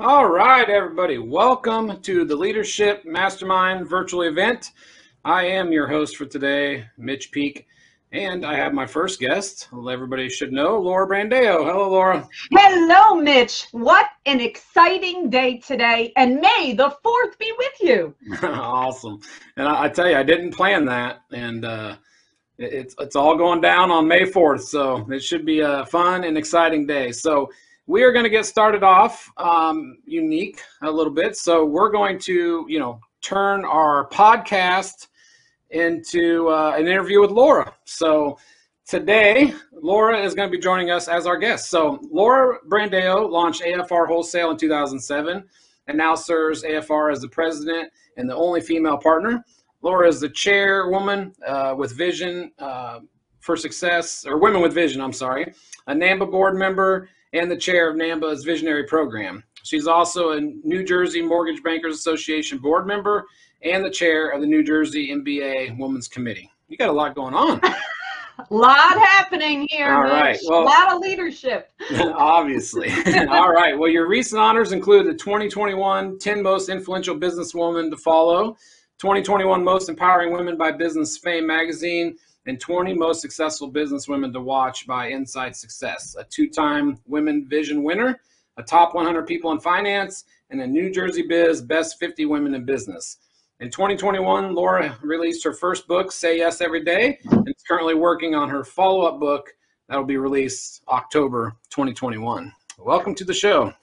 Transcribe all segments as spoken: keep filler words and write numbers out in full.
All right, everybody. Welcome to the Leadership Mastermind virtual event. I am your host for today, Mitch Peake, and I have my first guest. Everybody should know, Laura Brandao. Hello, Laura. Hello, Mitch. What an exciting day today, and May the fourth be with you. Awesome. And I, I tell you, I didn't plan that, and uh, it, it's, it's all going down on May fourth, so it should be a fun and exciting day. So we are going to get started off um, unique a little bit. So we're going to, you know, turn our podcast into uh, an interview with Laura. So today, Laura is going to be joining us as our guest. So Laura Brandao launched A F R Wholesale in two thousand seven and now serves A F R as the president and the only female partner. Laura is the chairwoman uh, with Vision uh, for Success, or Women with Vision, I'm sorry, a NAMBA board member and the chair of NAMBA's Visionary Program. She's also a New Jersey Mortgage Bankers Association board member and the chair of the New Jersey M B A Women's Committee. You got a lot going on. A lot happening here, All Mitch. Right. Well, a lot of leadership. Obviously. All right. Well, your recent honors include the twenty twenty-one ten Most Influential Businesswomen to Follow, twenty twenty-one Most Empowering Women by Business Fame Magazine, and twenty Most Successful Businesswomen to Watch by Inside Success, a two-time Women Vision winner, a top one hundred people in finance, and a New Jersey Biz Best fifty Women in Business. In twenty twenty-one, Laura released her first book, Say Yes Every Day, and is currently working on her follow-up book that will be released October twenty twenty-one. Welcome to the show.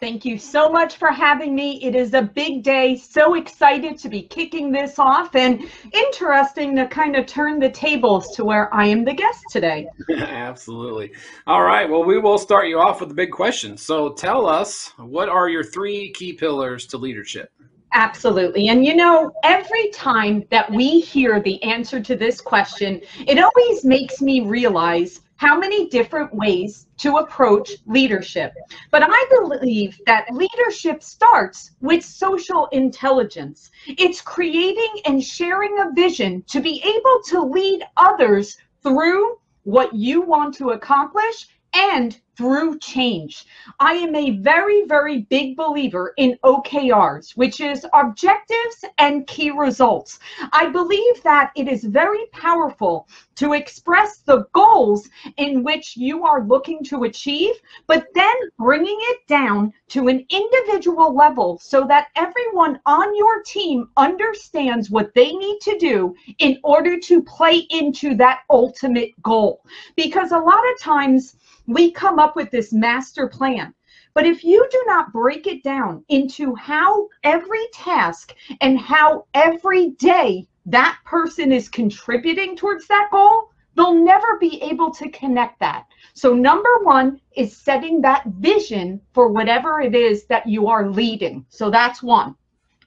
Thank you so much for having me. It is a big day. So excited to be kicking this off, and interesting to kind of turn the tables to where I am the guest today. Absolutely. All right. Well, we will start you off with a big question. So tell us, what are your three key pillars to leadership? Absolutely. And you know, every time that we hear the answer to this question, it always makes me realize how many different ways to approach leadership. But I believe that leadership starts with social intelligence. It's creating and sharing a vision to be able to lead others through what you want to accomplish and through change. I am a very, very big believer in O K Rs, which is objectives and key results. I believe that it is very powerful to express the goals in which you are looking to achieve, but then bringing it down to an individual level so that everyone on your team understands what they need to do in order to play into that ultimate goal. Because a lot of times we come up with this master plan, but if you do not break it down into how every task and how every day that person is contributing towards that goal, they'll never be able to connect that. So number one is setting that vision for whatever it is that you are leading. So that's one.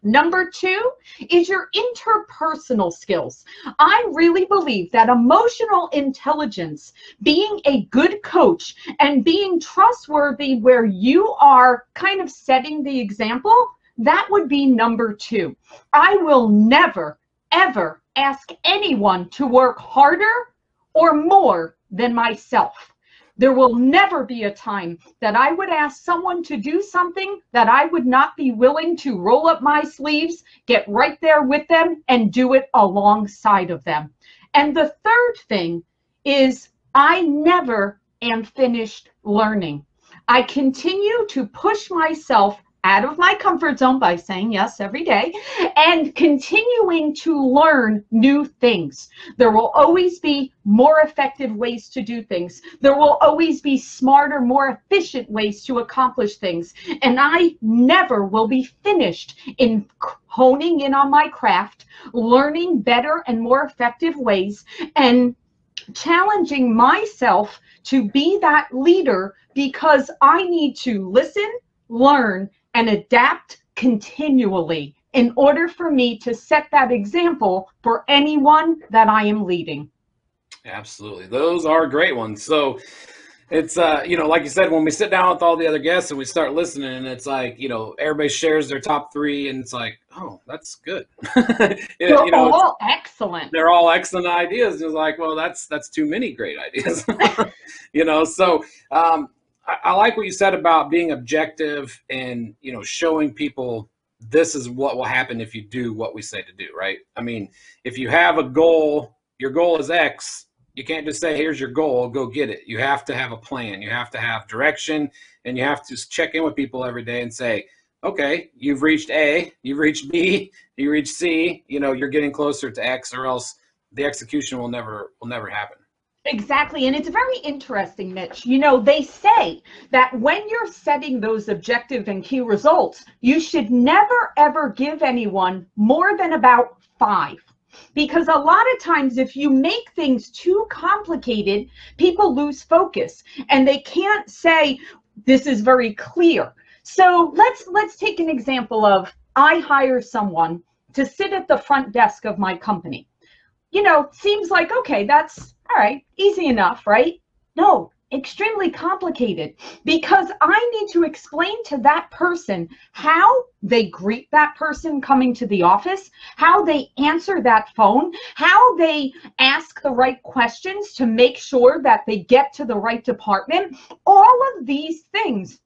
Number two is your interpersonal skills. I really believe that emotional intelligence, being a good coach, and being trustworthy where you are kind of setting the example, that would be number two. I will never, ever ask anyone to work harder or more than myself. There will never be a time that I would ask someone to do something that I would not be willing to roll up my sleeves, get right there with them, and do it alongside of them. And the third thing is I never am finished learning. I continue to push myself out of my comfort zone by saying yes every day and continuing to learn new things. There will always be more effective ways to do things. There will always be smarter, more efficient ways to accomplish things. And I never will be finished in honing in on my craft, learning better and more effective ways, and challenging myself to be that leader, because I need to listen, learn, and adapt continually in order for me to set that example for anyone that I am leading. Absolutely. Those are great ones. So it's, uh, you know, like you said, when we sit down with all the other guests and we start listening, and it's like, you know, everybody shares their top three, and it's like, oh, that's good. it, they're you know, all excellent. They're all excellent ideas. It's like, well, that's, that's too many great ideas, you know? So, um, I, I like what you said about being objective and, you know, showing people this is what will happen if you do what we say to do, right? I mean, if you have a goal, your goal is X, you can't just say, here's your goal, go get it. You have to have a plan. You have to have direction, and you have to check in with people every day and say, okay, you've reached A, you've reached B, you reached C, you know, you're getting closer to X, or else the execution will never will never happen. Exactly. And it's very interesting, Mitch. You know, they say that when you're setting those objective and key results, you should never, ever give anyone more than about five. Because a lot of times if you make things too complicated, people lose focus and they can't say, this is very clear. So let's let's take an example of, I hire someone to sit at the front desk of my company. You know, seems like, okay, that's all right, easy enough, right? No, extremely complicated, because I need to explain to that person how they greet that person coming to the office, how they answer that phone, how they ask the right questions to make sure that they get to the right department. All of these things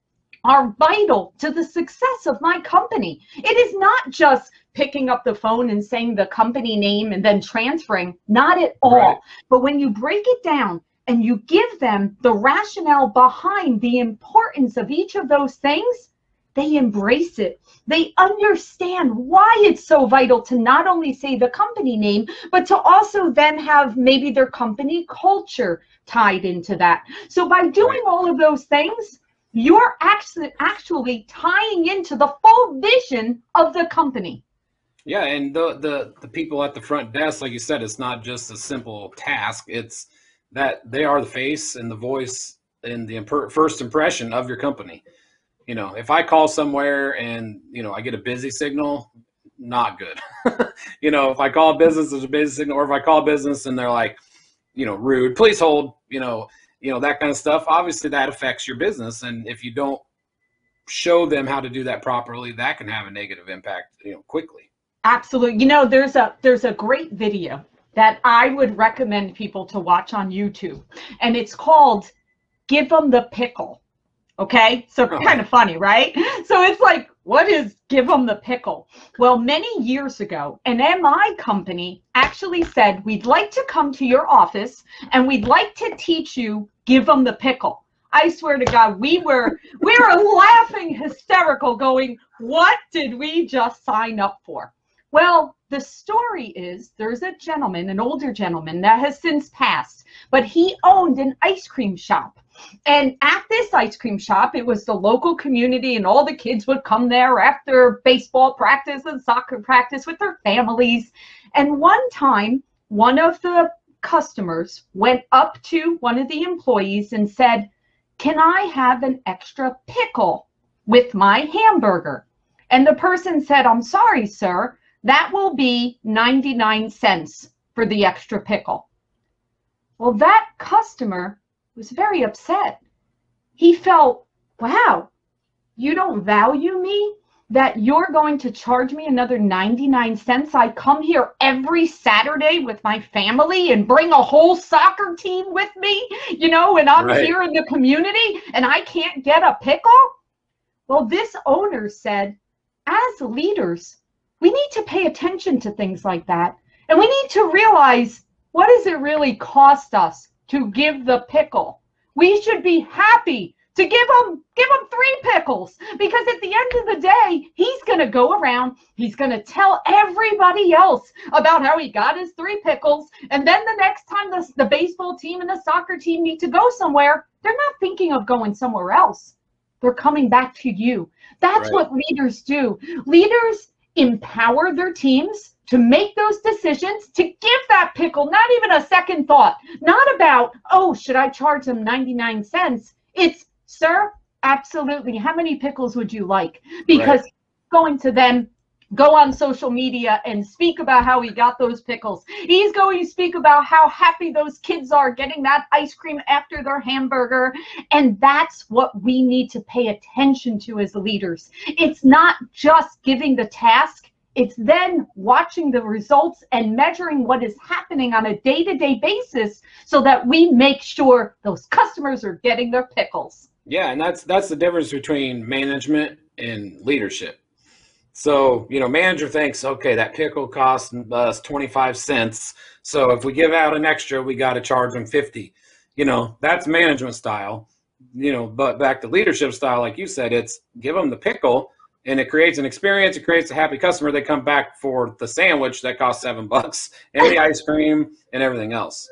are vital to the success of my company. It is not just picking up the phone and saying the company name and then transferring, not at all. Right. But when you break it down and you give them the rationale behind the importance of each of those things, they embrace it. They understand why it's so vital to not only say the company name, but to also then have maybe their company culture tied into that. So by doing all of those things, you're actually actually tying into the full vision of the company. Yeah, and the, the the people at the front desk, like you said, it's not just a simple task. It's that they are the face and the voice and the imp- first impression of your company. You know, if I call somewhere and, you know, I get a busy signal, not good. You know, if I call a business, there's a busy signal, or if I call a business and they're like, you know, rude, please hold, you know, you know, that kind of stuff, obviously that affects your business. And if you don't show them how to do that properly, that can have a negative impact, you know, quickly. Absolutely. You know, there's a, there's a great video that I would recommend people to watch on YouTube, and it's called Give Them the Pickle. Okay. So oh. Kind of funny, right? So it's like, what is Give Them the Pickle? Well, many years ago, an M I company actually said, we'd like to come to your office and we'd like to teach you Give Them the Pickle. I swear to God, we were we were laughing hysterical going, what did we just sign up for? Well, the story is there's a gentleman, an older gentleman that has since passed, but he owned an ice cream shop. And at this ice cream shop, it was the local community, and all the kids would come there after baseball practice and soccer practice with their families. And one time, one of the customers went up to one of the employees and said, can I have an extra pickle with my hamburger? And the person said, I'm sorry, sir, that will be ninety-nine cents for the extra pickle. Well, that customer was very upset. He felt, wow, you don't value me, that you're going to charge me another ninety-nine cents. I come here every Saturday with my family and bring a whole soccer team with me, you know, and I'm right here in the community and I can't get a pickle. Well, this owner said, as leaders, we need to pay attention to things like that. And we need to realize, what does it really cost us to give the pickle? We should be happy to give him, give him three pickles, because at the end of the day, he's going to go around, he's going to tell everybody else about how he got his three pickles, and then the next time the, the baseball team and the soccer team need to go somewhere, they're not thinking of going somewhere else. They're coming back to you. That's right. What leaders do. Leaders empower their teams to make those decisions, to give that pickle, not even a second thought, not about, oh, should I charge them ninety-nine cents? It's, sir, absolutely, how many pickles would you like? Because right, going to them, go on social media and speak about how he got those pickles. He's going to speak about how happy those kids are getting that ice cream after their hamburger. And that's what we need to pay attention to as leaders. It's not just giving the task. It's then watching the results and measuring what is happening on a day-to-day basis so that we make sure those customers are getting their pickles. Yeah, and that's that's the difference between management and leadership. So, you know, manager thinks, okay, that pickle costs us twenty-five cents. So if we give out an extra, we got to charge them fifty. You know, that's management style. You know, but back to leadership style, like you said, it's give them the pickle and it creates an experience. It creates a happy customer. They come back for the sandwich that costs seven bucks and the ice cream and everything else.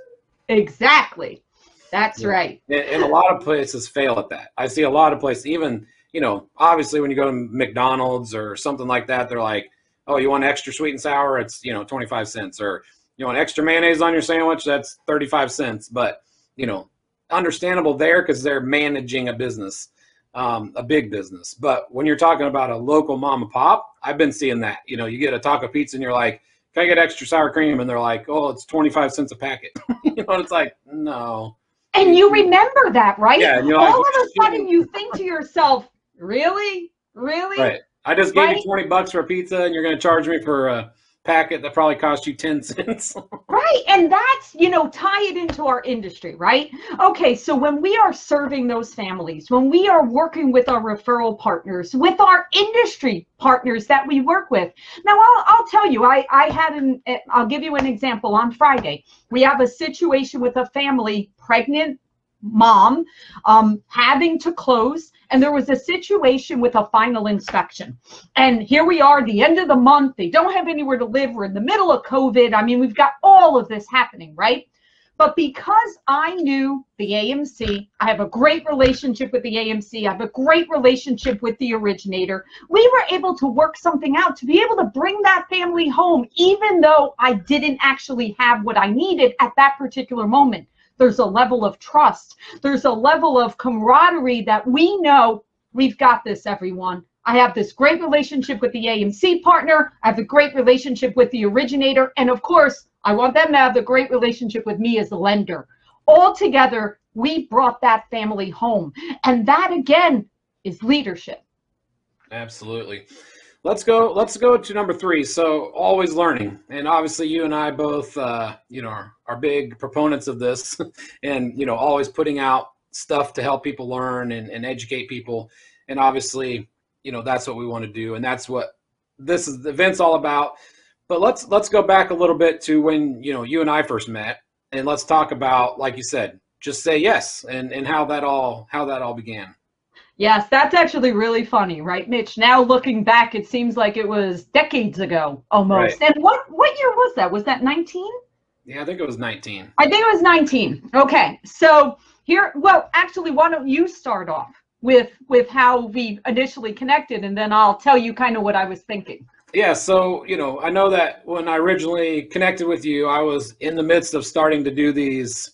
Exactly. That's right. And, and a lot of places fail at that. I see a lot of places, even, you know, obviously when you go to McDonald's or something like that, they're like, oh, you want extra sweet and sour? It's, you know, twenty-five cents. Or you want extra mayonnaise on your sandwich? That's thirty-five cents. But, you know, understandable there because they're managing a business, um, a big business. But when you're talking about a local mom and pop, I've been seeing that. You know, you get a taco pizza and you're like, can I get extra sour cream? And they're like, oh, it's twenty-five cents a packet. You know, and it's like, no. And you remember that, right? Yeah, all like, of a sudden you think to yourself, really? Really? Right. I just gave right? you twenty bucks for a pizza and you're going to charge me for a packet that probably cost you ten cents. Right. And that's, you know, tie it into our industry, right? Okay. So when we are serving those families, when we are working with our referral partners, with our industry partners that we work with. Now, I'll, I'll tell you, I, I had an, I'll give you an example. On Friday, we have a situation with a family, pregnant mom, um, having to close. And there was a situation with a final inspection. And here we are, the end of the month. They don't have anywhere to live. We're in the middle of COVID. I mean, we've got all of this happening, right? But because I knew the A M C, I have a great relationship with the A M C. I have a great relationship with the originator. We were able to work something out to be able to bring that family home, even though I didn't actually have what I needed at that particular moment. There's a level of trust. There's a level of camaraderie that we know we've got this, everyone. I have this great relationship with the A M C partner. I have a great relationship with the originator. And of course, I want them to have a great relationship with me as a lender. All together, we brought that family home. And that, again, is leadership. Absolutely. Let's go, let's go to number three. So always learning. And obviously you and I both, uh, you know, are, are big proponents of this and, you know, always putting out stuff to help people learn and, and educate people. And obviously, you know, that's what we want to do. And that's what this is, the event's all about. But let's, let's go back a little bit to when, you know, you and I first met, and let's talk about, like you said, just say yes. And, and how that all, how that all began. Yes, that's actually really funny, right, Mitch? Now looking back, it seems like it was decades ago almost. Right. And what, what year was that? Was that nineteen? Yeah, I think it was nineteen. I think it was nineteen. Okay. So here, well, actually, why don't you start off with, with how we initially connected, and then I'll tell you kind of what I was thinking. Yeah. So, you know, I know that when I originally connected with you, I was in the midst of starting to do these,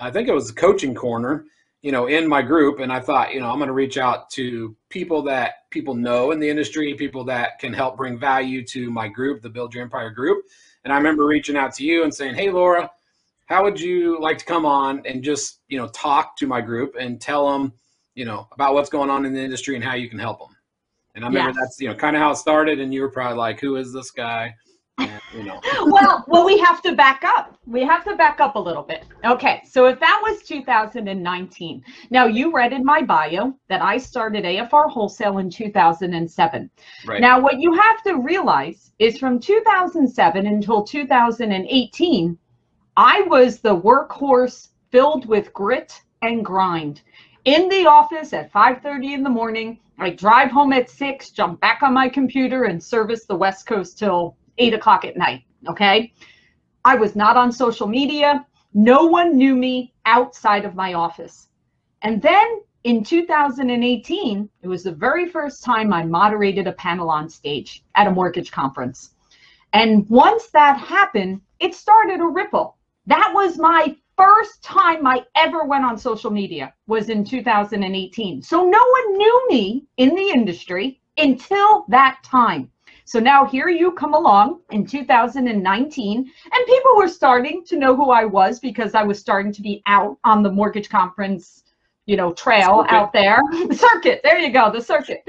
I think it was the coaching corner, you know, in my group. And I thought, you know, I'm going to reach out to people that people know in the industry, people that can help bring value to my group, the Build Your Empire group. And I remember reaching out to you and saying, hey, Laura, how would you like to come on and just, you know, talk to my group and tell them, you know, about what's going on in the industry and how you can help them. And I remember yes. that's, you know, kind of how it started. And you were probably like, who is this guy? And, you know. well, well, we have to back up. We have to back up a little bit. Okay, so if that was two thousand nineteen, now you read in my bio that I started A F R Wholesale in two thousand seven. Right. Now, what you have to realize is from two thousand seven until two thousand eighteen, I was the workhorse filled with grit and grind. In the office at five thirty in the morning, I drive home at six, jump back on my computer, and service the West Coast till eight o'clock at night, okay? I was not on social media. No one knew me outside of my office. And then in two thousand eighteen, it was the very first time I moderated a panel on stage at a mortgage conference. And once that happened, it started a ripple. That was my first time I ever went on social media, was in two thousand eighteen. So no one knew me in the industry until that time. So now here you come along in two thousand nineteen, and people were starting to know who I was because I was starting to be out on the mortgage conference, you know, trail circuit. out there. The circuit, there you go, the circuit.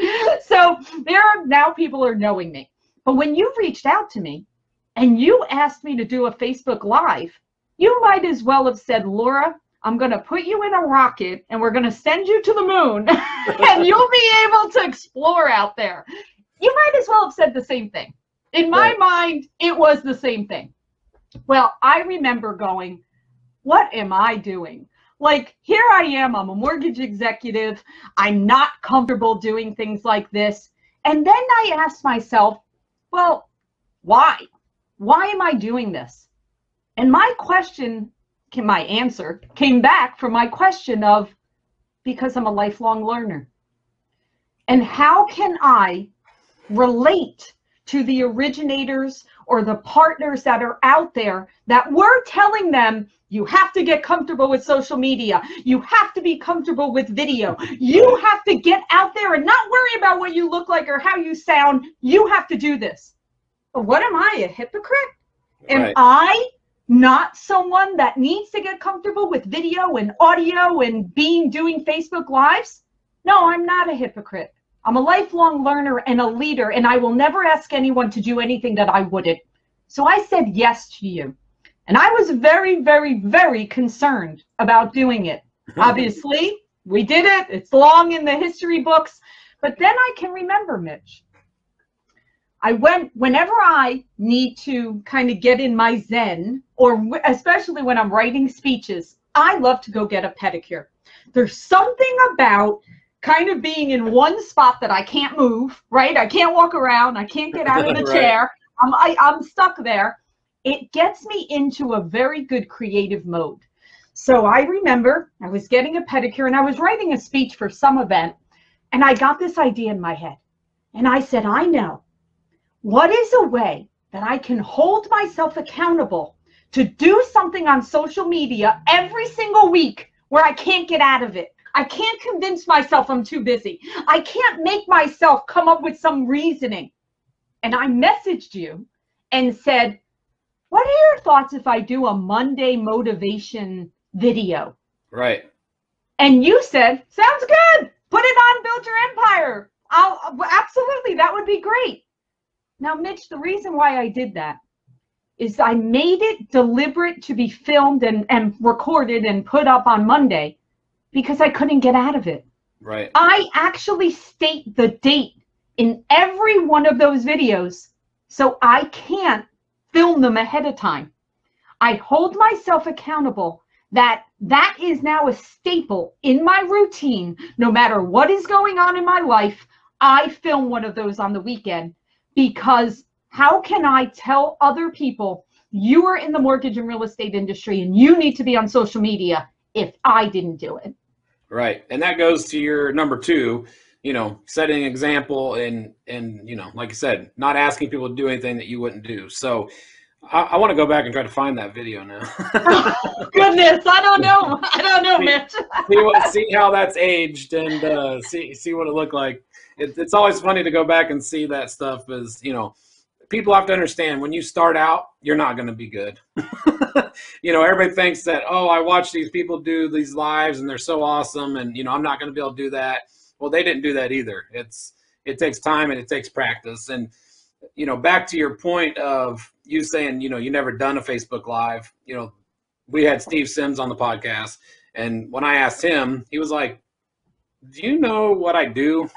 So there are, now people are knowing me. But when you reached out to me and you asked me to do a Facebook Live, you might as well have said, Laura, I'm going to put you in a rocket and we're going to send you to the moon and you'll be able to explore out there. You might as well have said the same thing. In my right. mind, it was the same thing. Well, I remember going, what am I doing? Like, here I am, I'm a mortgage executive. I'm not comfortable doing things like this. And then I asked myself, well, why? Why am I doing this? And my question, my answer came back from my question of, because I'm a lifelong learner. And how can I relate to the originators or the partners that are out there that we're telling them, you have to get comfortable with social media. You have to be comfortable with video. You have to get out there and not worry about what you look like or how you sound. You have to do this. But what am I, a hypocrite? Am right. I not someone that needs to get comfortable with video and audio and being doing Facebook Lives? No, I'm not a hypocrite. I'm a lifelong learner and a leader, and I will never ask anyone to do anything that I wouldn't. So I said yes to you. And I was very, very, very concerned about doing it. Obviously, we did it. It's long in the history books. But then I can remember, Mitch. I went, whenever I need to kind of get in my zen, or especially when I'm writing speeches, I love to go get a pedicure. There's something about kind of being in one spot that I can't move, right? I can't walk around. I can't get out of the right. chair. I'm, I, I'm stuck there. It gets me into a very good creative mode. So I remember I was getting a pedicure and I was writing a speech for some event, and I got this idea in my head. And I said, I know. What is a way that I can hold myself accountable to do something on social media every single week where I can't get out of it? I can't convince myself I'm too busy. I can't make myself come up with some reasoning. And I messaged you and said, what are your thoughts if I do a Monday motivation video? Right. And you said, sounds good. Put it on Build Your Empire. I'll, absolutely, that would be great. Now, Mitch, the reason why I did that is I made it deliberate to be filmed and, and recorded and put up on Monday because I couldn't get out of it. Right. I actually state the date in every one of those videos, so I can't film them ahead of time. I hold myself accountable that that is now a staple in my routine. No matter what is going on in my life, I film one of those on the weekend. Because how can I tell other people, you are in the mortgage and real estate industry and you need to be on social media, if I didn't do it? Right. And that goes to your number two, you know, setting an example and, and you know, like I said, not asking people to do anything that you wouldn't do. So I, I want to go back and try to find that video now. Oh, goodness. I don't know. I don't know, see, Mitch. see, what, see how that's aged and uh, see, see what it looked like. It, it's always funny to go back and see that stuff as, you know, people have to understand when you start out, you're not going to be good. You know, everybody thinks that, oh, I watch these people do these lives and they're so awesome. And, you know, I'm not going to be able to do that. Well, they didn't do that either. It's, it takes time and it takes practice. And, you know, back to your point of you saying, you know, you never done a Facebook Live, you know, we had Steve Sims on the podcast. And when I asked him, he was like, do you know what I do?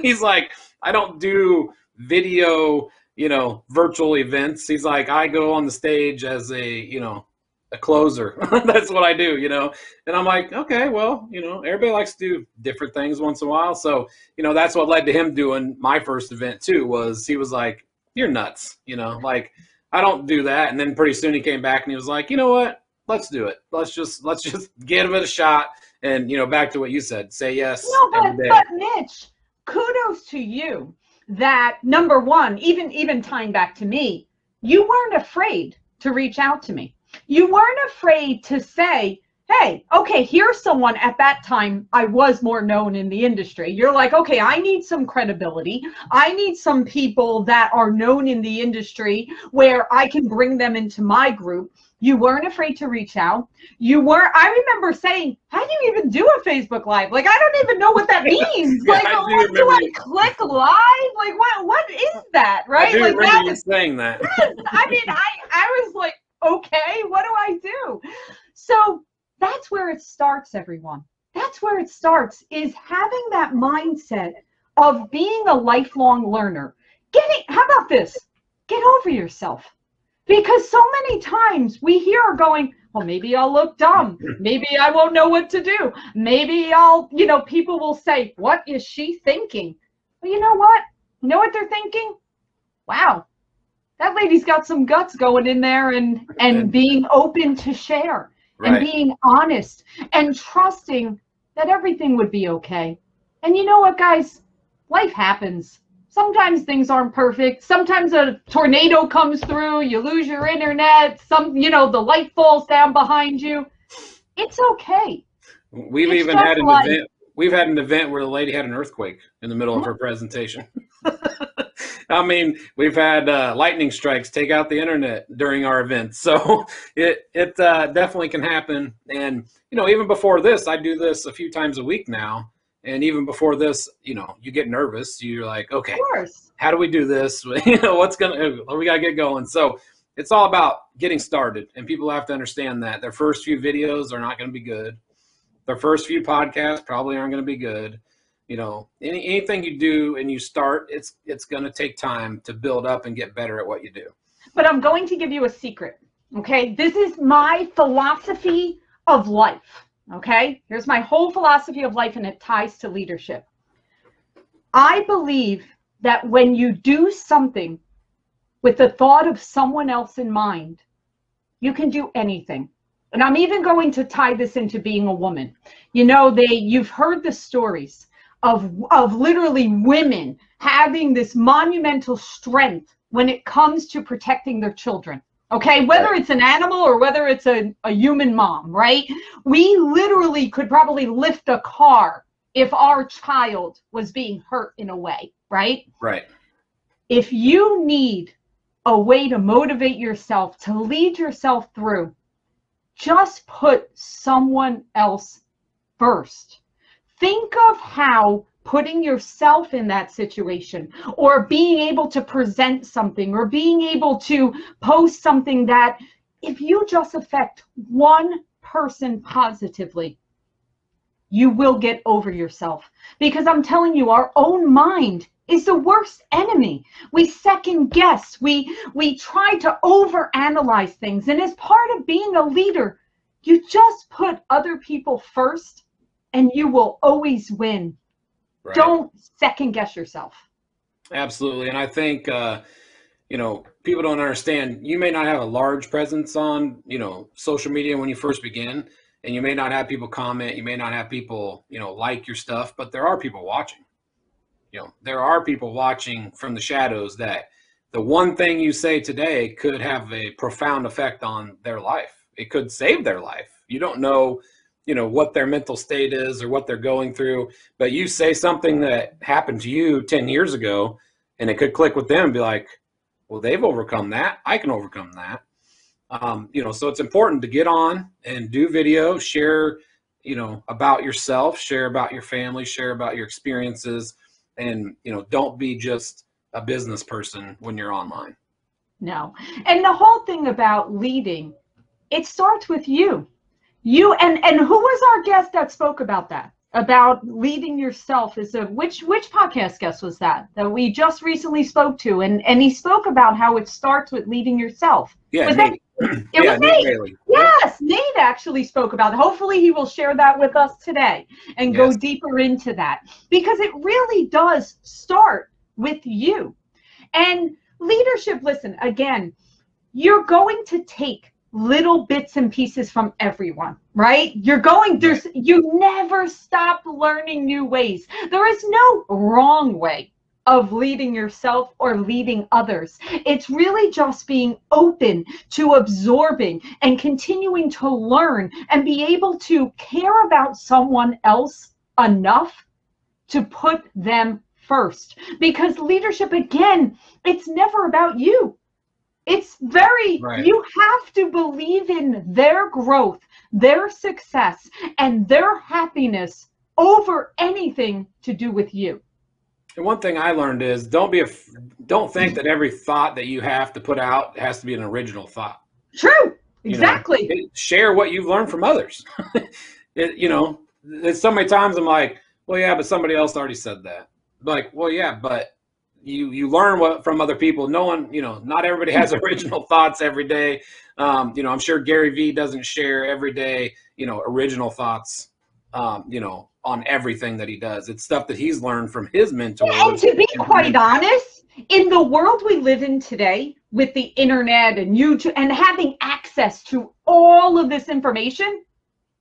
He's like, I don't do video, you know, virtual events. He's like, I go on the stage as a, you know, a closer. That's what I do, you know? And I'm like, okay, well, you know, everybody likes to do different things once in a while. So, you know, that's what led to him doing my first event too, was he was like, you're nuts, you know, like I don't do that. And then pretty soon he came back and he was like, you know what? Let's do it. Let's just, let's just give it a shot. And, you know, back to what you said, say yes. No, but, every day. But Mitch, kudos to you that, number one, even, even tying back to me, you weren't afraid to reach out to me. You weren't afraid to say, hey, okay, here's someone. At that time, I was more known in the industry. You're like, okay, I need some credibility. I need some people that are known in the industry where I can bring them into my group. You weren't afraid to reach out. You were, I remember saying, how do you even do a Facebook Live? Like, I don't even know what that means. Yeah, like, I do, what, do I you. click live? Like, what? what is that, right? I do like, remember you saying that. I mean, I, I was like, okay, what do I do? So That's where it starts, everyone. That's where it starts, is having that mindset of being a lifelong learner. Getting, how about this? Get over yourself. Because so many times we hear her going, well, maybe I'll look dumb. Maybe I won't know what to do. Maybe I'll, you know, people will say, what is she thinking? Well, you know what? You know what they're thinking? Wow, that lady's got some guts going in there and, and being open to share. Right. And being honest and trusting that everything would be okay. And you know what, guys? Life happens. Sometimes things aren't perfect. Sometimes a tornado comes through. You lose your internet. Some, you know, the light falls down behind you. It's okay. We've it's even had an life. event. We've had an event where the lady had an earthquake in the middle of her presentation. I mean, we've had uh, lightning strikes take out the internet during our events, so it it uh, definitely can happen. And you know, even before this, I do this a few times a week now. And even before this, you know, you get nervous. You're like, okay, how do we do this? You know, what's gonna? We gotta get going. So it's all about getting started, and people have to understand that their first few videos are not going to be good. Their first few podcasts probably aren't going to be good. You know, any, anything you do and you start, it's it's going to take time to build up and get better at what you do. But I'm going to give you a secret, okay? This is my philosophy of life, okay? Here's my whole philosophy of life, and it ties to leadership. I believe that when you do something with the thought of someone else in mind, you can do anything. And I'm even going to tie this into being a woman. You know, they you've heard the stories of of literally women having this monumental strength when it comes to protecting their children, okay? Whether it's an animal or whether it's a, a human mom, right? We literally could probably lift a car if our child was being hurt in a way, right? Right. If you need a way to motivate yourself, to lead yourself through, just put someone else first. Think of how putting yourself in that situation or being able to present something or being able to post something that if you just affect one person positively, you will get over yourself. Because I'm telling you, our own mind is the worst enemy. We second guess. We, we try to overanalyze things. And as part of being a leader, you just put other people first, and you will always win. Right. Don't second guess yourself. Absolutely. And I think, uh, you know, people don't understand, you may not have a large presence on, you know, social media when you first begin, and you may not have people comment, you may not have people, you know, like your stuff, but there are people watching. You know, there are people watching from the shadows that the one thing you say today could have a profound effect on their life. It could save their life. You don't know, you know, what their mental state is or what they're going through, but you say something that happened to you ten years ago and it could click with them and be like, well, they've overcome that. I can overcome that. Um, you know, so it's important to get on and do video, share, you know, about yourself, share about your family, share about your experiences, and, you know, don't be just a business person when you're online. No. And the whole thing about leading, it starts with you. You and and who was our guest that spoke about that, about leading yourself? Is a which which podcast guest was that that we just recently spoke to, and and he spoke about how it starts with leading yourself. Yeah, was Nate. That, it yeah, was Nate. Nate yes, yeah. Nate actually spoke about it. Hopefully, he will share that with us today and yes. go deeper into that, because it really does start with you. And leadership. Listen, again, you're going to take little bits and pieces from everyone, right? You're going, there's, you never stop learning new ways. There is no wrong way of leading yourself or leading others. It's really just being open to absorbing and continuing to learn and be able to care about someone else enough to put them first. Because leadership, again, it's never about you. It's very, right. You have to believe in their growth, their success, and their happiness over anything to do with you. And one thing I learned is don't be, a, don't think that every thought that you have to put out has to be an original thought. True. Exactly. You know, share what you've learned from others. it, you know, there's so many times I'm like, well, yeah, but somebody else already said that. Like, well, yeah, but you you learn what from other people. No one, you know, not everybody has original thoughts every day. Um, you know, I'm sure Gary Vee doesn't share every day, you know, original thoughts, um, you know, on everything that he does. It's stuff that he's learned from his mentors. And to be quite honest, in the world we live in today, with the internet and YouTube and having access to all of this information,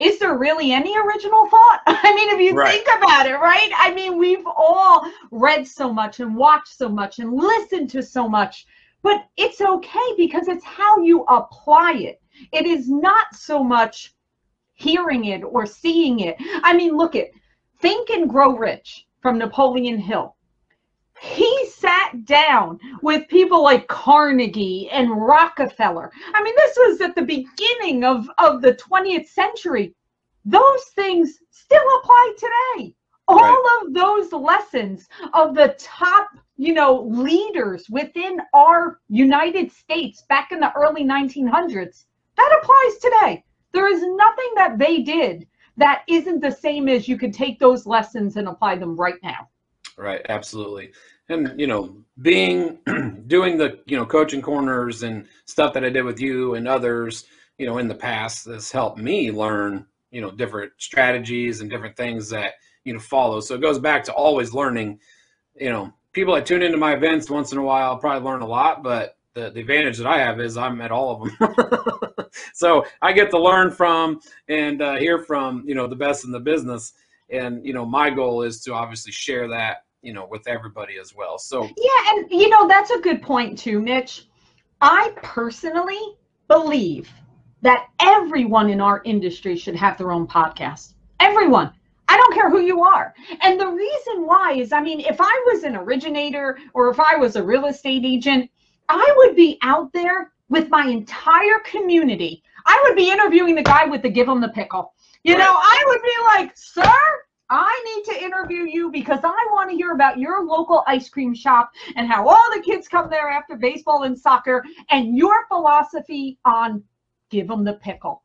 is there really any original thought? I mean, if you right. think about it, right? I mean, we've all read so much and watched so much and listened to so much, but it's okay because it's how you apply it. It is not so much hearing it or seeing it. I mean, look at Think and Grow Rich from Napoleon Hill. He sat down with people like Carnegie and Rockefeller. I mean, this was at the beginning of, of the twentieth century. Those things still apply today. All right. of those lessons of the top, you know, leaders within our United States back in the early nineteen hundreds, that applies today. There is nothing that they did that isn't the same as you could take those lessons and apply them right now. Right. Absolutely. And, you know, being, doing the, you know, coaching corners and stuff that I did with you and others, you know, in the past, this helped me learn, you know, different strategies and different things that, you know, follow. So it goes back to always learning. You know, people that tune into my events once in a while probably learn a lot, but the, the advantage that I have is I'm at all of them. So I get to learn from and uh, hear from, you know, the best in the business. And, you know, my goal is to obviously share that, you know, with everybody as well. So yeah, and you know, that's a good point too, Mitch. I personally believe that everyone in our industry should have their own podcast. Everyone. I don't care who you are. And the reason why is, I mean, if I was an originator or if I was a real estate agent, I would be out there with my entire community. I would be interviewing the guy with the give him the pickle. You right. know, I would be like, sir, I need to interview you because I want to hear about your local ice cream shop and how all the kids come there after baseball and soccer and your philosophy on give them the pickle.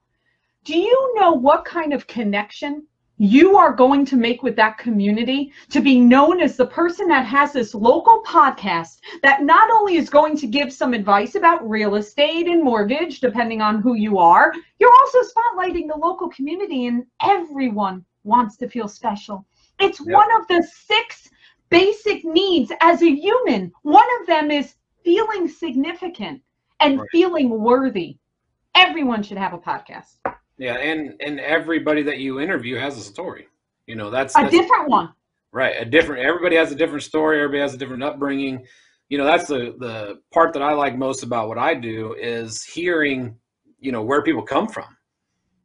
Do you know what kind of connection you are going to make with that community to be known as the person that has this local podcast that not only is going to give some advice about real estate and mortgage, depending on who you are, you're also spotlighting the local community and everyone wants to feel special. It's yep. one of the six basic needs as a human. One of them is feeling significant and right. feeling worthy. Everyone should have a podcast. Yeah, and and everybody that you interview has a story. You know, that's, that's a different one. Right, a different. Everybody has a different story. Everybody has a different upbringing. You know, that's the the part that I like most about what I do is hearing, you know, where people come from.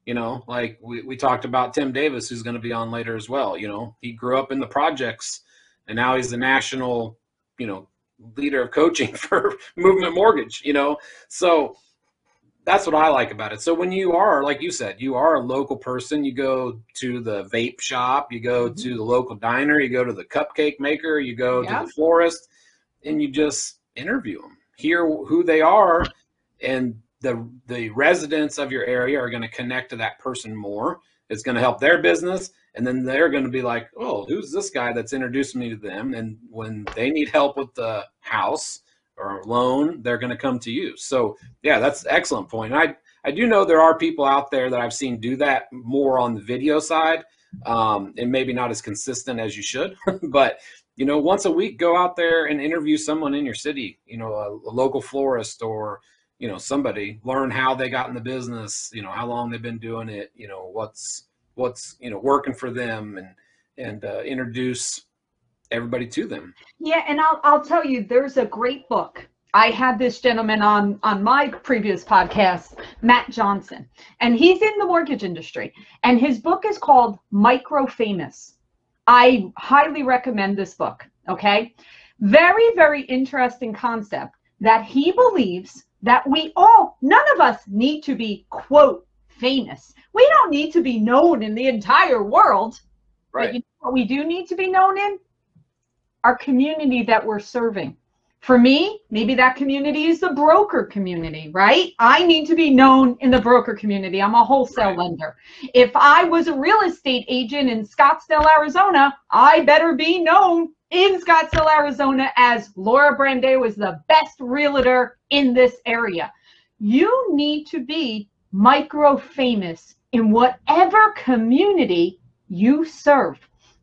You know, like we, we talked about Tim Davis, who's going to be on later as well. You know, he grew up in the projects and now he's the national, you know, leader of coaching for Movement Mortgage, you know. So that's what I like about it. So when you are, like you said, you are a local person, you go to the vape shop, you go to the local diner, you go to the cupcake maker, you go yeah. to the florist, and you just interview them, hear who they are, and the the residents of your area are going to connect to that person more. It's going to help their business. And then they're going to be like, oh, who's this guy that's introduced me to them? And when they need help with the house or loan, they're going to come to you. So yeah, that's an excellent point. And I, I do know there are people out there that I've seen do that more on the video side. Um, and maybe not as consistent as you should, but you know, once a week, go out there and interview someone in your city, you know, a, a local florist or, you know, somebody, learn how they got in the business, you know, how long they've been doing it, you know, what's, what's, you know, working for them and, and uh, introduce everybody to them. Yeah. And I'll, I'll tell you, there's a great book. I had this gentleman on, on my previous podcast, Matt Johnson, and he's in the mortgage industry and his book is called Micro Famous. I highly recommend this book. Okay. Very, very interesting concept that he believes that we all, none of us need to be, quote, famous. We don't need to be known in the entire world. Right. But you know what we do need to be known in? Our community that we're serving. For me, maybe that community is the broker community, right? I need to be known in the broker community. I'm a wholesale lender. If I was a real estate agent in Scottsdale, Arizona, I better be known in Scottsdale, Arizona as Laura Brandao is the best realtor in this area. You need to be micro famous in whatever community you serve.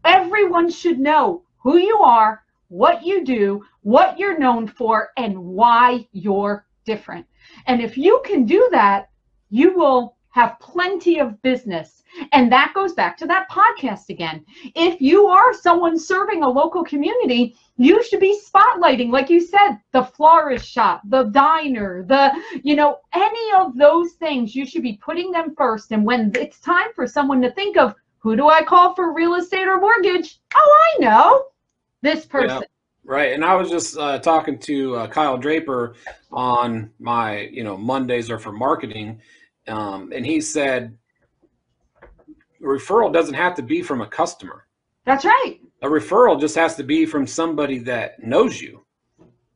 Everyone should know who you are, what you do, what you're known for, and why you're different. And if you can do that, you will have plenty of business. And that goes back to that podcast again. If you are someone serving a local community, you should be spotlighting, like you said, the florist shop, the diner, the, you know, any of those things, you should be putting them first. And when it's time for someone to think of, who do I call for real estate or mortgage? Oh, I know. This person. Yeah, right. And I was just uh, talking to uh, Kyle Draper on my, you know, Mondays are for marketing. Um, and he said, referral doesn't have to be from a customer. That's right. A referral just has to be from somebody that knows you.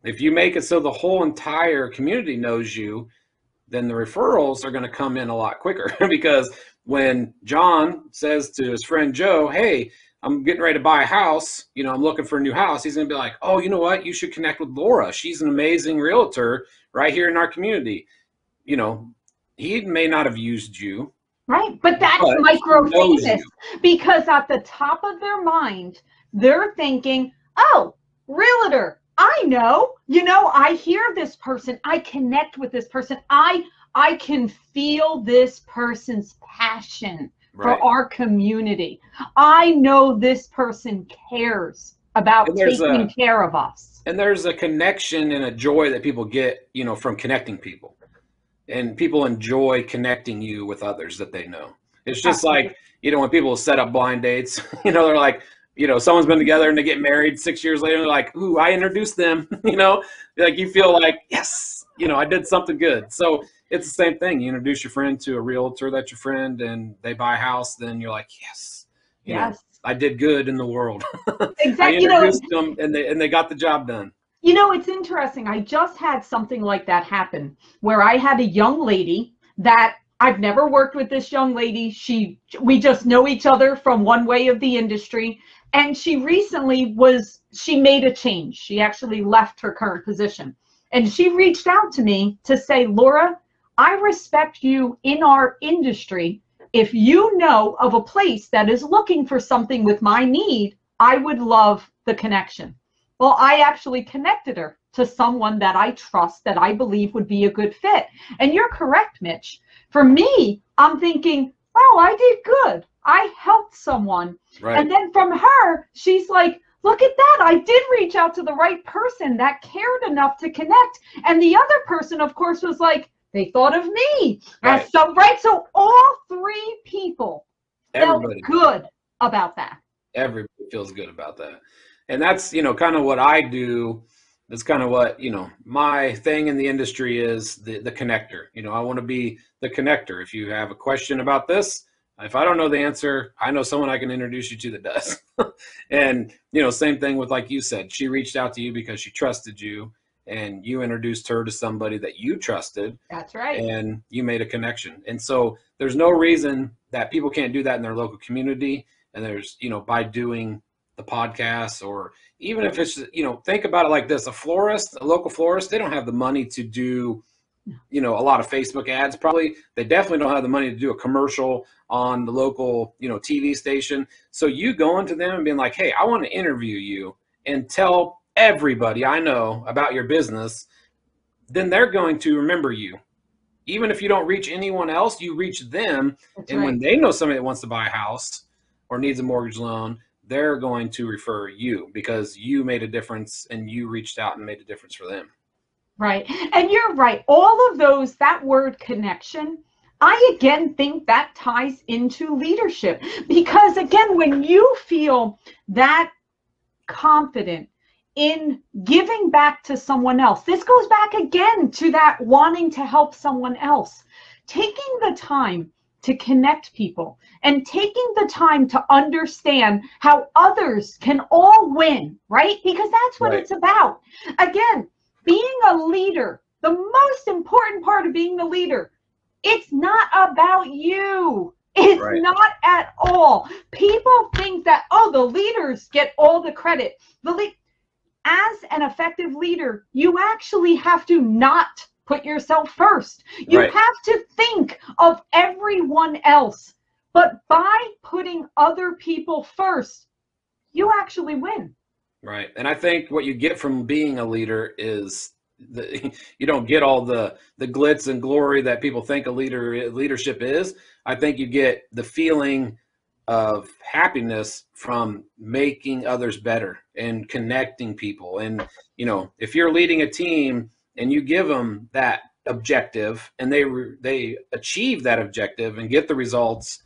If you make it so the whole entire community knows you, then the referrals are going to come in a lot quicker. Because when John says to his friend Joe, hey, I'm getting ready to buy a house, you know, I'm looking for a new house, he's going to be like, oh, you know what? You should connect with Laura. She's an amazing realtor right here in our community. You know, he may not have used you. Right. But that's but micro famous, because at the top of their mind, they're thinking, oh, realtor, I know, you know, I hear this person. I connect with this person. I, I can feel this person's passion. Right. For our community. I know this person cares about taking a, care of us. And there's a connection and a joy that people get, you know, from connecting people. And people enjoy connecting you with others that they know. It's just Absolutely. Like, you know, when people set up blind dates, you know, they're like, you know, someone's been together and they get married six years later, and they're like, ooh, I introduced them, you know, like you feel like, yes, you know, I did something good. So it's the same thing. You introduce your friend to a realtor that's your friend and they buy a house, then you're like, yes, you yes, know, I did good in the world. Exactly. I introduced you know, them and they, and they got the job done. You know, it's interesting. I just had something like that happen where I had a young lady that I've never worked with. This young lady, she, we just know each other from one way of the industry. And she recently was, she made a change. She actually left her current position. And she reached out to me to say, Laura, I respect you in our industry. If you know of a place that is looking for something with my need, I would love the connection. Well, I actually connected her to someone that I trust, that I believe would be a good fit. And you're correct, Mitch. For me, I'm thinking, oh, I did good. I helped someone. Right. And then from her, she's like, look at that. I did reach out to the right person that cared enough to connect. And the other person, of course, was like, they thought of me. Right. So, right. So all three people Everybody. felt good about that. Everybody feels good about that. And that's, you know, kind of what I do. That's kind of what, you know, my thing in the industry is the, the connector. You know, I want to be the connector. If you have a question about this, if I don't know the answer, I know someone I can introduce you to that does. And, you know, same thing with, like you said, she reached out to you because she trusted you. And you introduced her to somebody that you trusted. That's right. And you made a connection. And so there's no reason that people can't do that in their local community. And there's, you know, by doing the podcast, or even if it's, you know, think about it like this, a florist, a local florist, they don't have the money to do, you know, a lot of Facebook ads probably. They definitely don't have the money to do a commercial on the local, you know, T V station. So you going to them and being like, hey, I want to interview you and tell everybody I know about your business, then they're going to remember you. Even if you don't reach anyone else, you reach them. That's and right. When they know somebody that wants to buy a house or needs a mortgage loan, they're going to refer you because you made a difference and you reached out and made a difference for them. Right. And you're right. All of those, that word connection, I again think that ties into leadership, because again, when you feel that confident in giving back to someone else. This goes back again to that wanting to help someone else. Taking the time to connect people, and taking the time to understand how others can all win, right? Because that's what right. it's about. Again, being a leader, the most important part of being the leader, it's not about you. It's right. not at all. People think that, oh, the leaders get all the credit. The le- As an effective leader, you actually have to not put yourself first. You right. have to think of everyone else. But by putting other people first, you actually win. Right. And I think what you get from being a leader is the, you don't get all the, the glitz and glory that people think a leader leadership is. I think you get the feeling of happiness from making others better and connecting people. And, you know, if you're leading a team, and you give them that objective, and they they achieve that objective and get the results,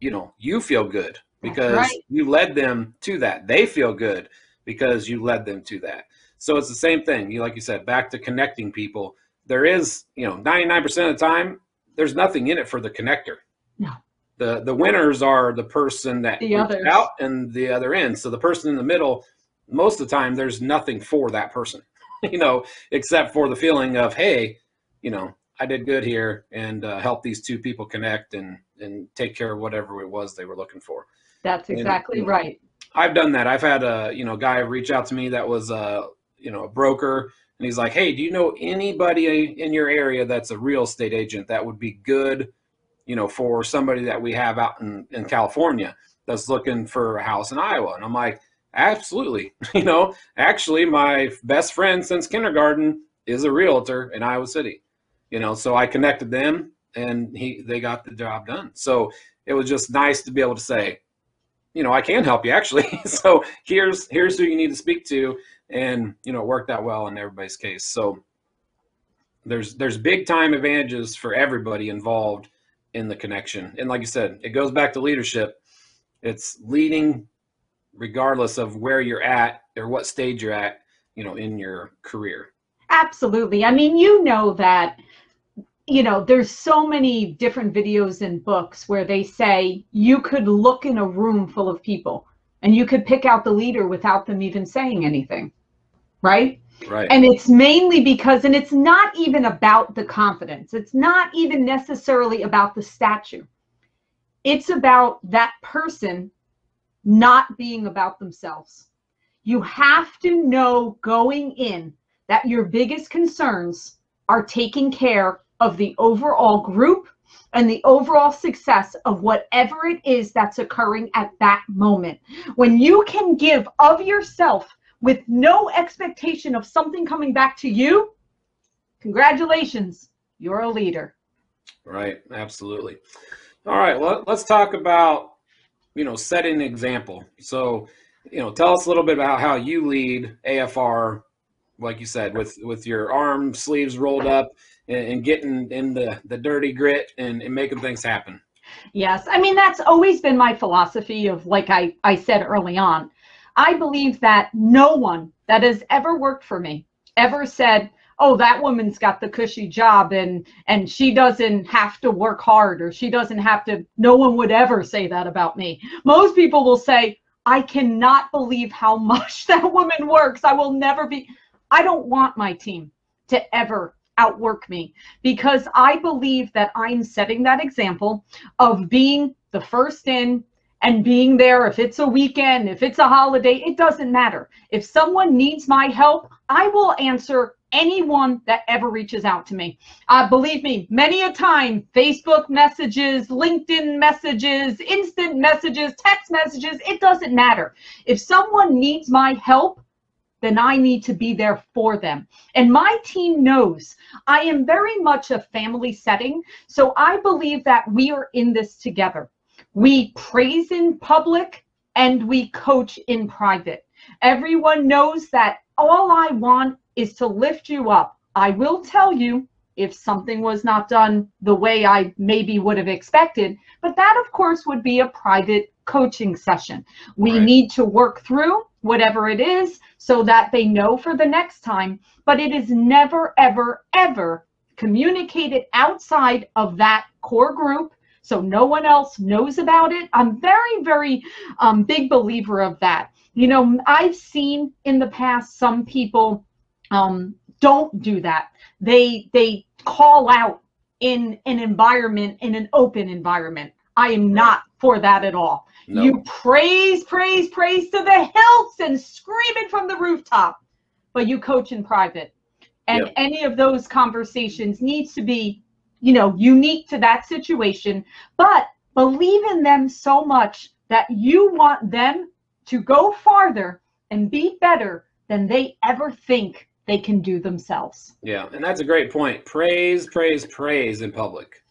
you know, you feel good because right. you led them to that. They feel good because you led them to that. So it's the same thing. You, like you said, back to connecting people. There is, you know, ninety-nine percent of the time, there's nothing in it for the connector. No. The, the winners are the person that reached out and the other end. So the person in the middle, most of the time, there's nothing for that person. You know, except for the feeling of, hey, you know, I did good here and uh, helped these two people connect and, and take care of whatever it was they were looking for. That's exactly and, right. I've done that. I've had a, you know, guy reach out to me that was, uh, you know, a broker, and he's like, hey, do you know anybody in your area that's a real estate agent that would be good, you know, for somebody that we have out in, in California that's looking for a house in Iowa? And I'm like, absolutely. You know, actually my best friend since kindergarten is a realtor in Iowa City, you know, so I connected them and he, they got the job done. So it was just nice to be able to say, you know, I can help you actually. So here's, here's who you need to speak to. And, you know, it worked out well in everybody's case. So there's, there's big time advantages for everybody involved in the connection. And like you said, it goes back to leadership. It's leading regardless of where you're at or what stage you're at, you know, in your career. Absolutely. I mean, you know that, you know, there's so many different videos and books where they say you could look in a room full of people and you could pick out the leader without them even saying anything, right? Right. And it's mainly because, and it's not even about the confidence. It's not even necessarily about the statue. It's about that person not being about themselves. You have to know going in that your biggest concerns are taking care of the overall group and the overall success of whatever it is that's occurring at that moment. When you can give of yourself with no expectation of something coming back to you, congratulations, you're a leader. Right, absolutely. All right, well, let's talk about you know, set an example. So, you know, tell us a little bit about how you lead A F R, like you said, with, with your arm sleeves rolled up and, and getting in the, the dirty grit and, and making things happen. Yes. I mean, that's always been my philosophy of, like I, I said early on, I believe that no one that has ever worked for me ever said, oh, that woman's got the cushy job and, and she doesn't have to work hard, or she doesn't have to, no one would ever say that about me. Most people will say, I cannot believe how much that woman works. I will never be, I don't want my team to ever outwork me, because I believe that I'm setting that example of being the first in and being there. If it's a weekend, if it's a holiday, it doesn't matter. If someone needs my help, I will answer anyone that ever reaches out to me. Uh, believe me, many a time, Facebook messages, LinkedIn messages, instant messages, text messages, it doesn't matter. If someone needs my help, then I need to be there for them. And my team knows I am very much a family setting, so I believe that we are in this together. We praise in public and we coach in private. Everyone knows that all I want is to lift you up. I will tell you if something was not done the way I maybe would have expected, but that of course would be a private coaching session. We right. need to work through whatever it is so that they know for the next time, but it is never, ever, ever communicated outside of that core group so no one else knows about it. I'm very, very um, big believer of that. You know, I've seen in the past some people um, don't do that. They they call out in an environment, in an open environment. I am not for that at all. No. You praise, praise, praise to the hilts and scream it from the rooftop, but you coach in private. And yep. any of those conversations needs to be, you know, unique to that situation, but believe in them so much that you want them to go farther and be better than they ever think they can do themselves. Yeah, and that's a great point. Praise, praise, praise in public.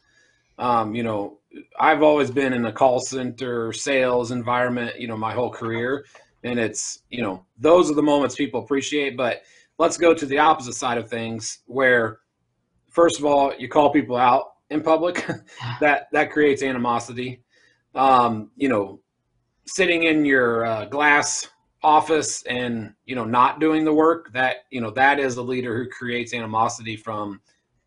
Um, you know, I've always been in a call center sales environment, you know, my whole career. And it's, you know, those are the moments people appreciate. But let's go to the opposite side of things where, first of all, you call people out in public. that that creates animosity. Um, you know, sitting in your uh, glass office and, you know, not doing the work, that, you know, that is a leader who creates animosity from,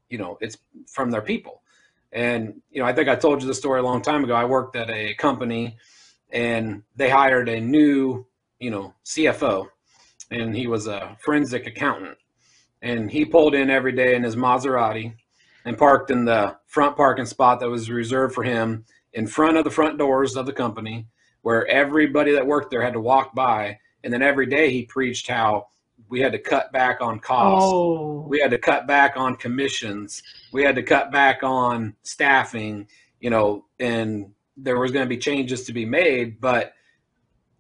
you know, it's from their people. And, you know, I think I told you the story a long time ago. I worked at a company and they hired a new, you know, C F O, and he was a forensic accountant, and he pulled in every day in his Maserati and parked in the front parking spot that was reserved for him in front of the front doors of the company, where everybody that worked there had to walk by. And then every day he preached how we had to cut back on costs. Oh. We had to cut back on commissions. We had to cut back on staffing, you know, and there was going to be changes to be made, but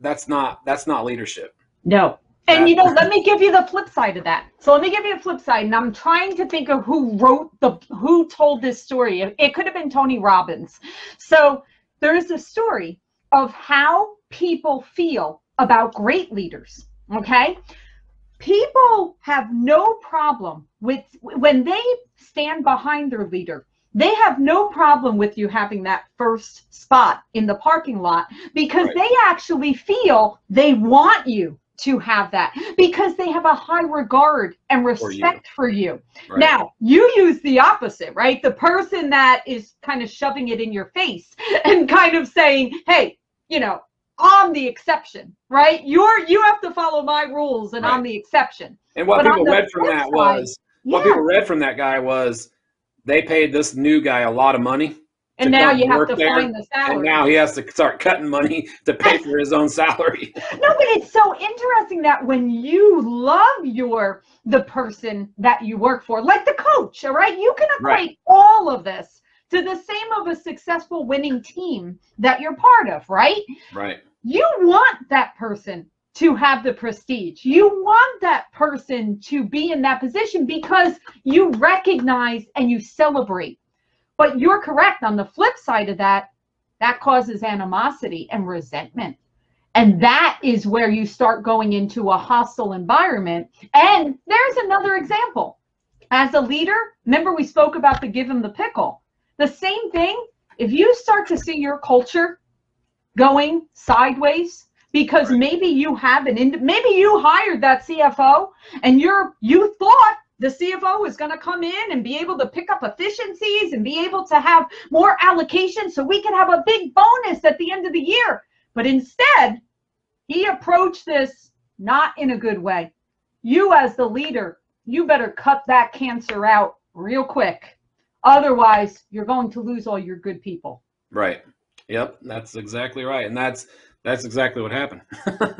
that's not, that's not leadership. No. And that, you know, let me give you the flip side of that. So let me give you a flip side. And I'm trying to think of who wrote the, who told this story. It could have been Tony Robbins. So there is a story of how people feel about great leaders. Okay. People have no problem with, when they stand behind their leader, they have no problem with you having that first spot in the parking lot, because right. they actually feel they want you to have that, because they have a high regard and respect for you. For you. Right. Now, you use the opposite, right? The person that is kind of shoving it in your face and kind of saying, hey, you know, I'm the exception, right? You're, you have to follow my rules, and right. I'm the exception. And what but people read from that side, was, yeah. what people read from that guy was, they paid this new guy a lot of money. And now you have to there, find the salary. And now he has to start cutting money to pay for his own salary. No, but it's so interesting that when you love your, the person that you work for, like the coach, all right, you can equate right. all of this to the same of a successful winning team that you're part of, right? Right. You want that person to have the prestige. You want that person to be in that position because you recognize and you celebrate. But you're correct. On the flip side of that, that causes animosity and resentment. And that is where you start going into a hostile environment. And there's another example. As a leader, remember we spoke about the give 'em the pickle. The same thing, if you start to see your culture going sideways, because maybe you have an, maybe you hired that C F O and you're, you thought the C F O is going to come in and be able to pick up efficiencies and be able to have more allocation so we can have a big bonus at the end of the year. But instead, he approached this not in a good way. You as the leader, you better cut that cancer out real quick. Otherwise, you're going to lose all your good people. Right. Yep, that's exactly right. And that's that's exactly what happened.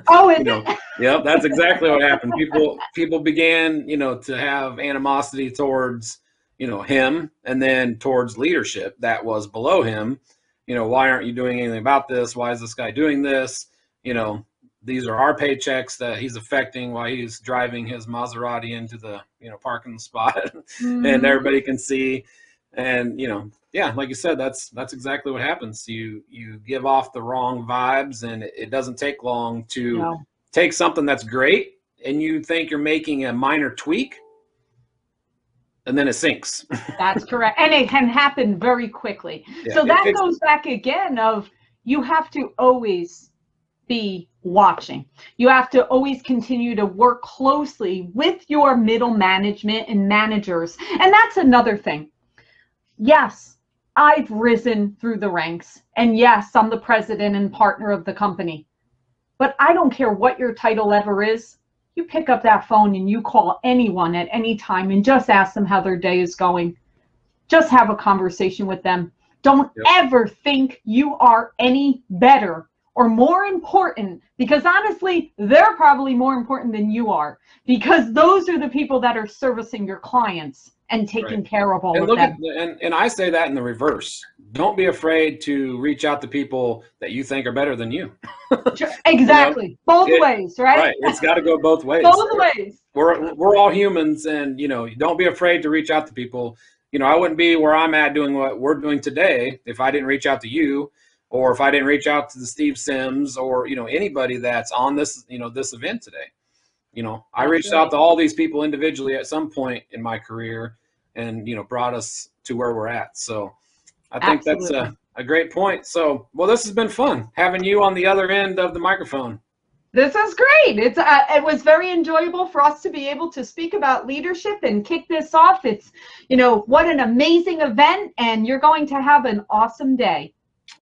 Oh, is you know, it? Yep, that's exactly what happened. People people began, you know, to have animosity towards, you know, him, and then towards leadership that was below him. You know, why aren't you doing anything about this? Why is this guy doing this? You know, these are our paychecks that he's affecting while he's driving his Maserati into the, you know, parking spot mm-hmm. and everybody can see. And, you know, yeah, like you said, that's that's exactly what happens. You you give off the wrong vibes, and it, it doesn't take long to no. take something that's great and you think you're making a minor tweak, and then it sinks. That's correct. And it can happen very quickly. Yeah, so that goes it. back again of you have to always be watching. You have to always continue to work closely with your middle management and managers. And that's another thing. Yes, I've risen through the ranks. And yes, I'm the president and partner of the company. But I don't care what your title ever is. You pick up that phone and you call anyone at any time and just ask them how their day is going. Just have a conversation with them. Don't yep. ever think you are any better or more important, because honestly, they're probably more important than you are, because those are the people that are servicing your clients and taking right. care of all and of look them. At the, and, and I say that in the reverse. Don't be afraid to reach out to people that you think are better than you. Exactly. You know? Both it, ways, right? Right. It's got to go both ways. Both we're, ways. We're, we're all humans, and, you know, don't be afraid to reach out to people. You know, I wouldn't be where I'm at doing what we're doing today if I didn't reach out to you, or if I didn't reach out to the Steve Sims, or, you know, anybody that's on this, you know, this event today. You know, I reached out to all these people individually at some point in my career, and, you know, brought us to where we're at. So I think Absolutely. that's a, a great point. So, well, this has been fun having you on the other end of the microphone. This is great. It's uh, it was very enjoyable for us to be able to speak about leadership and kick this off. It's, you know, what an amazing event, and you're going to have an awesome day.